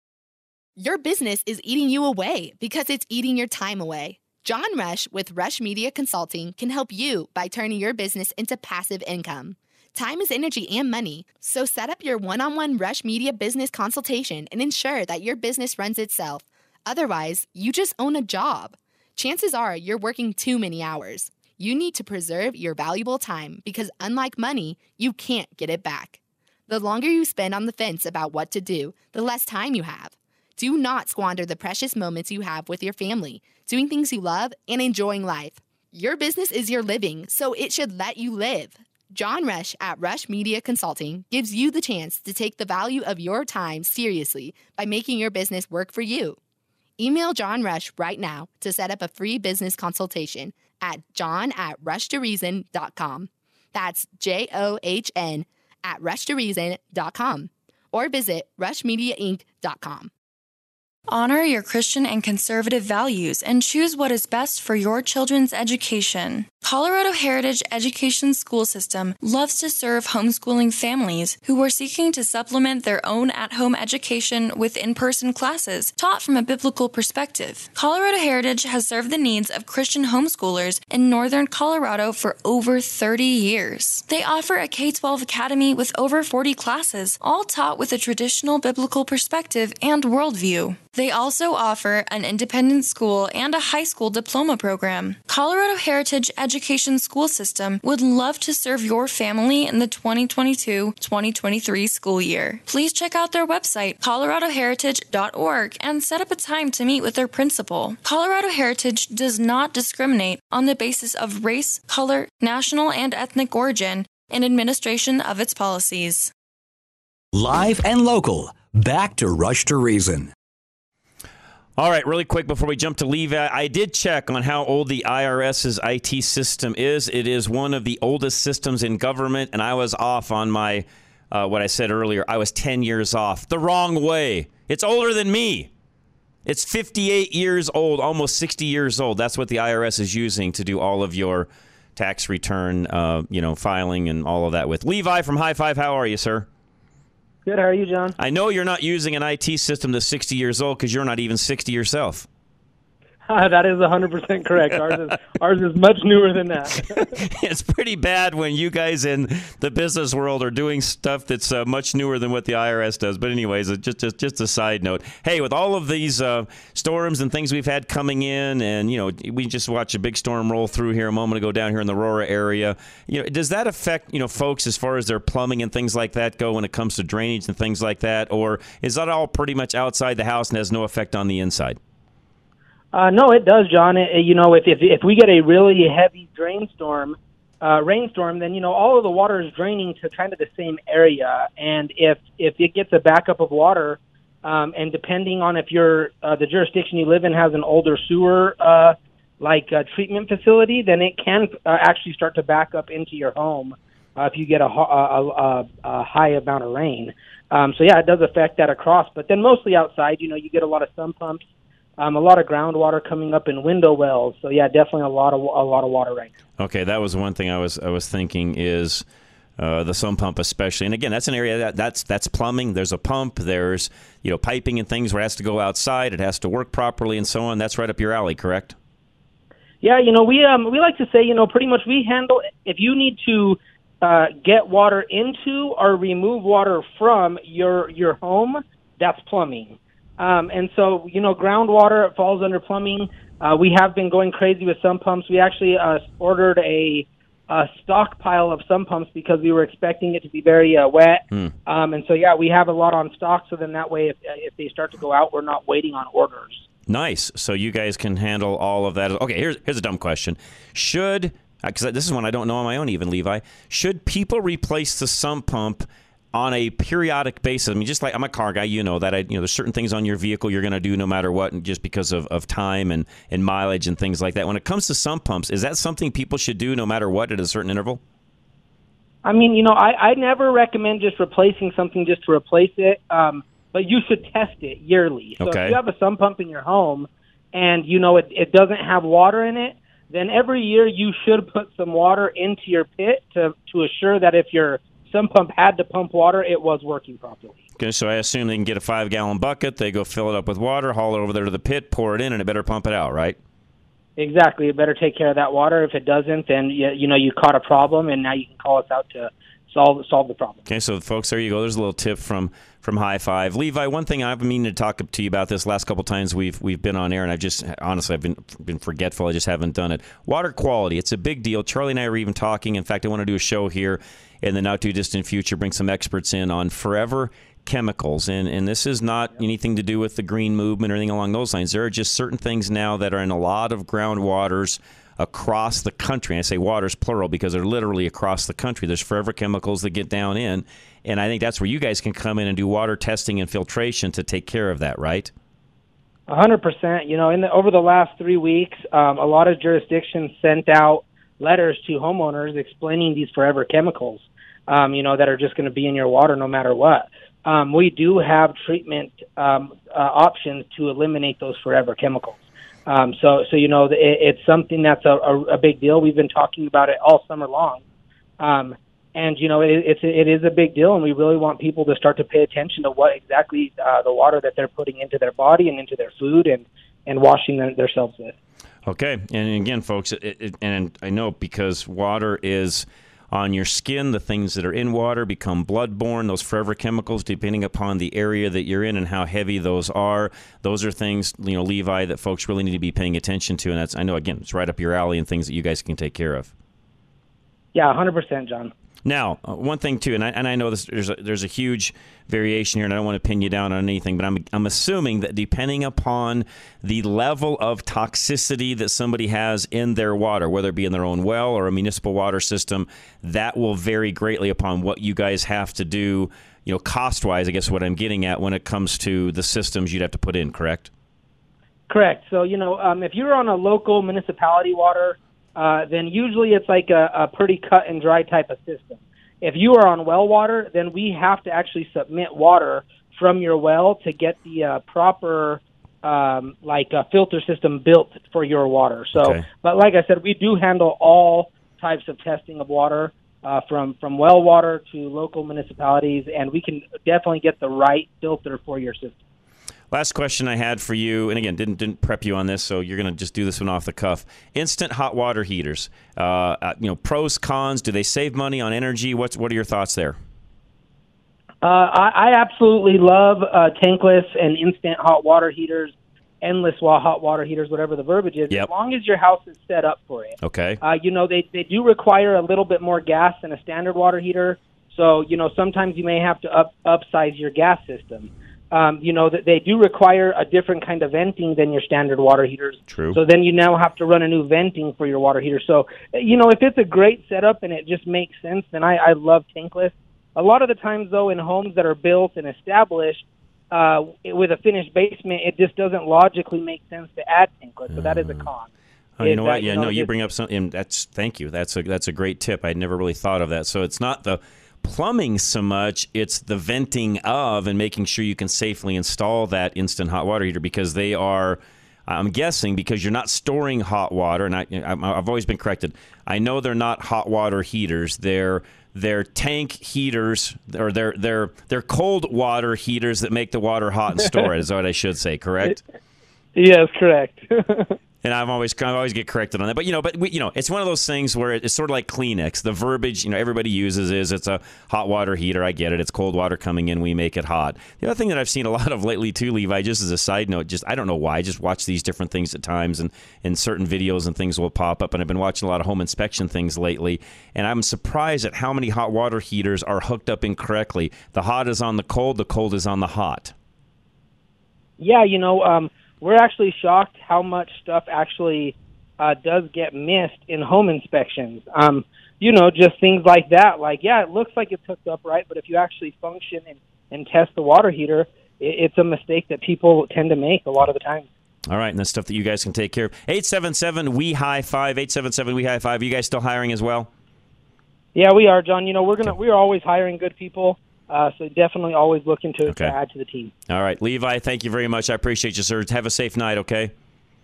Your business is eating you away because it's eating your time away. John Rush with Rush Media Consulting can help you by turning your business into passive income. Time is energy and money, so set up your one-on-one Rush Media business consultation and ensure that your business runs itself. Otherwise, you just own a job. Chances are you're working too many hours. You need to preserve your valuable time because unlike money, you can't get it back. The longer you spend on the fence about what to do, the less time you have. Do not squander the precious moments you have with your family, doing things you love, and enjoying life. Your business is your living, so it should let you live. John Rush at Rush Media Consulting gives you the chance to take the value of your time seriously by making your business work for you. Email John Rush right now to set up a free business consultation at john@RushToReason.com. That's JOHN at RushToReason.com or visit RushMediaInc.com. Honor your Christian and conservative values and choose what is best for your children's education. Colorado Heritage Education School System loves to serve homeschooling families who are seeking to supplement their own at-home education with in-person classes taught from a biblical perspective. Colorado Heritage has served the needs of Christian homeschoolers in northern Colorado for over 30 years. They offer a K-12 academy with over 40 classes, all taught with a traditional biblical perspective and worldview. They also offer an independent school and a high school diploma program. Colorado Heritage Education School System would love to serve your family in the 2022-2023 school year. Please check out their website, coloradoheritage.org, and set up a time to meet with their principal. Colorado Heritage does not discriminate on the basis of race, color, national, and ethnic origin in administration of its policies. Live and local, back to Rush to Reason. All right, really quick before we jump to leave, I did check on how old the IRS's IT system is. It is one of the oldest systems in government, and I was off on my, what I said earlier. I was 10 years off. The wrong way. It's older than me. It's 58 years old, almost 60 years old. That's what the IRS is using to do all of your tax return, filing and all of that with. Levi from High Five, how are you, sir? Good. How are you, John? I know you're not using an IT system that's 60 years old because you're not even 60 yourself. That is 100% correct. Ours is much newer than that. It's pretty bad when you guys in the business world are doing stuff that's much newer than what the IRS does. But anyways, just a side note. Hey, with all of these storms and things we've had coming in, and we just watched a big storm roll through here a moment ago down here in the Aurora area. Does that affect folks as far as their plumbing and things like that go when it comes to drainage and things like that, or is that all pretty much outside the house and has no effect on the inside? No, it does, John. If we get a really heavy rainstorm, then all of the water is draining to kind of the same area. And if it gets a backup of water, and depending on if the jurisdiction you live in has an older sewer treatment facility, then it can actually start to back up into your home if you get a high amount of rain. It does affect that across. But then mostly outside, you get a lot of sump pumps. A lot of groundwater coming up in window wells, so yeah, definitely a lot of water right now. Okay, that was one thing I was thinking is the sump pump especially, and again, that's an area that's plumbing. There's a pump, there's piping and things where it has to go outside, it has to work properly, and so on. That's right up your alley, correct? Yeah, we like to say pretty much we handle if you need to get water into or remove water from your home, that's plumbing. Groundwater falls under plumbing. We have been going crazy with sump pumps. We actually ordered a stockpile of sump pumps because we were expecting it to be very wet. We have a lot on stock. So then that way, if they start to go out, we're not waiting on orders. Nice. So you guys can handle all of that. Okay, here's a dumb question. Should, because this is one I don't know on my own even, Levi, should people replace the sump pump on a periodic basis? I mean, just like I'm a car guy, that there's certain things on your vehicle you're going to do no matter what, and just because of time and mileage and things like that. When it comes to sump pumps, is that something people should do no matter what at a certain interval? I mean, I never recommend just replacing something just to replace it, but you should test it yearly. So okay. If you have a sump pump in your home and, it doesn't have water in it, then every year you should put some water into your pit to assure that if your some pump had to pump water, it was working properly. Okay, so I assume they can get a 5-gallon bucket, they go fill it up with water, haul it over there to the pit, pour it in, and it better pump it out, right? Exactly. It better take care of that water. If it doesn't, then you know you caught a problem, and now you can call us out to solve the problem. Okay, so folks, there you go. There's a little tip from High Five. Levi, one thing I've been meaning to talk to you about this last couple times we've been on air, and I've just honestly I've been forgetful. I just haven't done it. Water quality, it's a big deal. Charlie and I were even talking. In fact, I want to do a show here in the not too distant future, bring some experts in on forever chemicals, and this is not anything to do with the green movement or anything along those lines. There are just certain things now that are in a lot of groundwaters across the country. I say waters plural because they're literally across the country. There's forever chemicals that get down in, and I think that's where you guys can come in and do water testing and filtration to take care of that, right? 100%. You know, over the last 3 weeks, a lot of jurisdictions sent out letters to homeowners explaining these forever chemicals, you know, that are just going to be in your water no matter what. We do have treatment options to eliminate those forever chemicals. So you know, it's something that's a big deal. We've been talking about it all summer long. And, you know, it is a big deal, and we really want people to start to pay attention to what exactly the water that they're putting into their body and into their food and washing themselves with. Okay. And again, folks, and I know because water is on your skin, the things that are in water become bloodborne. Those forever chemicals, depending upon the area that you're in and how heavy those are things, you know, Levi, that folks really need to be paying attention to. And that's, I know, again, it's right up your alley and things that you guys can take care of. Yeah, 100%, John. Now, one thing, too, and I know this, there's a huge variation here, and I don't want to pin you down on anything, but I'm assuming that depending upon the level of toxicity that somebody has in their water, whether it be in their own well or a municipal water system, that will vary greatly upon what you guys have to do, you know, cost-wise, I guess what I'm getting at when it comes to the systems you'd have to put in, correct? Correct. So, you know, if you're on a local municipality water then usually it's like a pretty cut-and-dry type of system. If you are on well water, then we have to actually submit water from your well to get the proper filter system built for your water. So, okay. But like I said, we do handle all types of testing of water from well water to local municipalities, and we can definitely get the right filter for your system. Last question I had for you, and again, didn't prep you on this, so you're going to just do this one off the cuff. Instant hot water heaters, you know, pros, cons, do they save money on energy? What are your thoughts there? I absolutely love tankless and instant hot water heaters, endless hot water heaters, whatever the verbiage is, yep. As long as your house is set up for it. Okay. You know, they do require a little bit more gas than a standard water heater, so, you know, sometimes you may have to upsize your gas system. You know, that they do require a different kind of venting than your standard water heaters. True. So then you now have to run a new venting for your water heater. So, you know, if it's a great setup and it just makes sense, then I love tankless. A lot of the times, though, in homes that are built and established with a finished basement, it just doesn't logically make sense to add tankless. So that is a con. Oh, you know what? Yeah, you bring up something. Thank you. That's a great tip. I'd never really thought of that. So it's not the plumbing so much, it's the venting of and making sure you can safely install that instant hot water heater, because they are, I'm guessing, because you're not storing hot water, and I've always been corrected. I know they're not hot water heaters. They're tank heaters, or they're cold water heaters that make the water hot and store it, is what I should say, correct? Yes, correct. And I always get corrected on that, but you know, it's one of those things where it's sort of like Kleenex. The verbiage, you know, everybody uses is it's a hot water heater. I get it. It's cold water coming in. We make it hot. The other thing that I've seen a lot of lately too, Levi, just as a side note, I don't know why. I just watch these different things at times, and certain videos and things will pop up. And I've been watching a lot of home inspection things lately, and I'm surprised at how many hot water heaters are hooked up incorrectly. The hot is on the cold is on the hot. Yeah, you know. We're actually shocked how much stuff actually does get missed in home inspections. You know, just things like that. Like, yeah, it looks like it's hooked up right, but if you actually function and test the water heater, it's a mistake that people tend to make a lot of the time. All right, and that's stuff that you guys can take care of. 877-WE-HIGH-5, 877-WE-HIGH-5. Are you guys still hiring as well? Yeah, we are, John. You know, we're always hiring good people. So definitely always looking to add to the team. All right. Levi, thank you very much. I appreciate you, sir. Have a safe night, okay?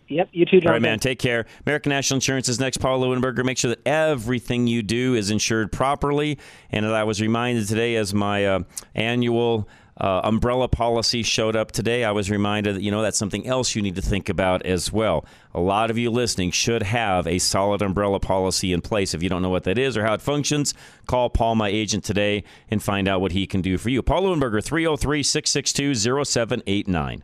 Yep, you too, John. All right, man, take care. American National Insurance is next. Paul Leuenberger, make sure that everything you do is insured properly. And as I was reminded today, as my annual umbrella policy showed up today, I was reminded that, you know, that's something else you need to think about as well. A lot of you listening should have a solid umbrella policy in place. If you don't know what that is or how it functions, call Paul, my agent, today and find out what he can do for you. Paul Leuenberger, 303-662-0789.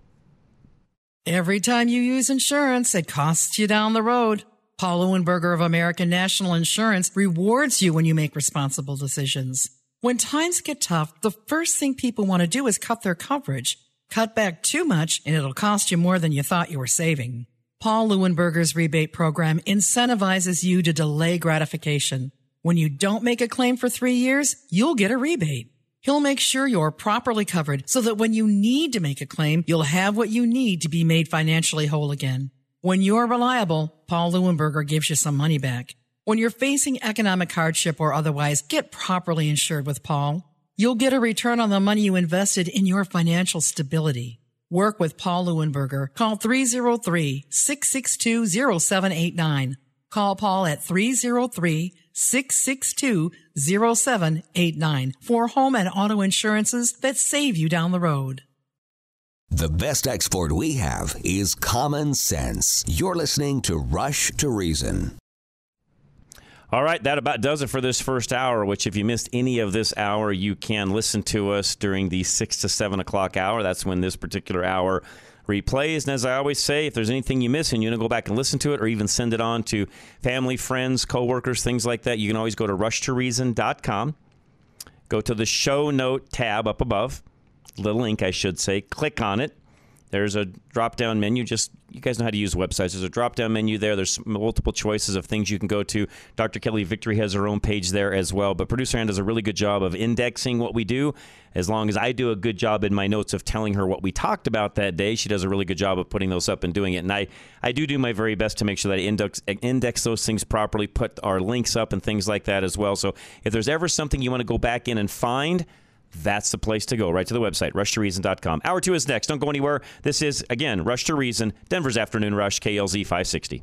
Every time you use insurance, it costs you down the road. Paul Leuenberger of American National Insurance rewards you when you make responsible decisions. When times get tough, the first thing people want to do is cut their coverage. Cut back too much, and it'll cost you more than you thought you were saving. Paul Leuenberger's rebate program incentivizes you to delay gratification. When you don't make a claim for 3 years, you'll get a rebate. He'll make sure you're properly covered so that when you need to make a claim, you'll have what you need to be made financially whole again. When you're reliable, Paul Leuenberger gives you some money back. When you're facing economic hardship or otherwise, get properly insured with Paul. You'll get a return on the money you invested in your financial stability. Work with Paul Leuenberger. Call 303-662-0789. Call Paul at 303-662-0789 for home and auto insurances that save you down the road. The best export we have is common sense. You're listening to Rush to Reason. All right, that about does it for this first hour, which if you missed any of this hour, you can listen to us during the 6 to 7 o'clock hour. That's when this particular hour replays. And as I always say, if there's anything you miss and you want to go back and listen to it or even send it on to family, friends, coworkers, things like that, you can always go to RushToReason.com. Go to the show note tab up above, little link I should say. Click on it. There's a drop-down menu. Just, you guys know how to use websites. There's a drop-down menu there. There's multiple choices of things you can go to. Dr. Kelly Victory has her own page there as well. But Producer Ann does a really good job of indexing what we do. As long as I do a good job in my notes of telling her what we talked about that day, she does a really good job of putting those up and doing it. And I do my very best to make sure that I index those things properly, put our links up and things like that as well. So if there's ever something you want to go back in and find, that's the place to go, right to the website, RushToReason.com. Hour 2 is next. Don't go anywhere. This is, again, Rush to Reason, Denver's Afternoon Rush, KLZ 560.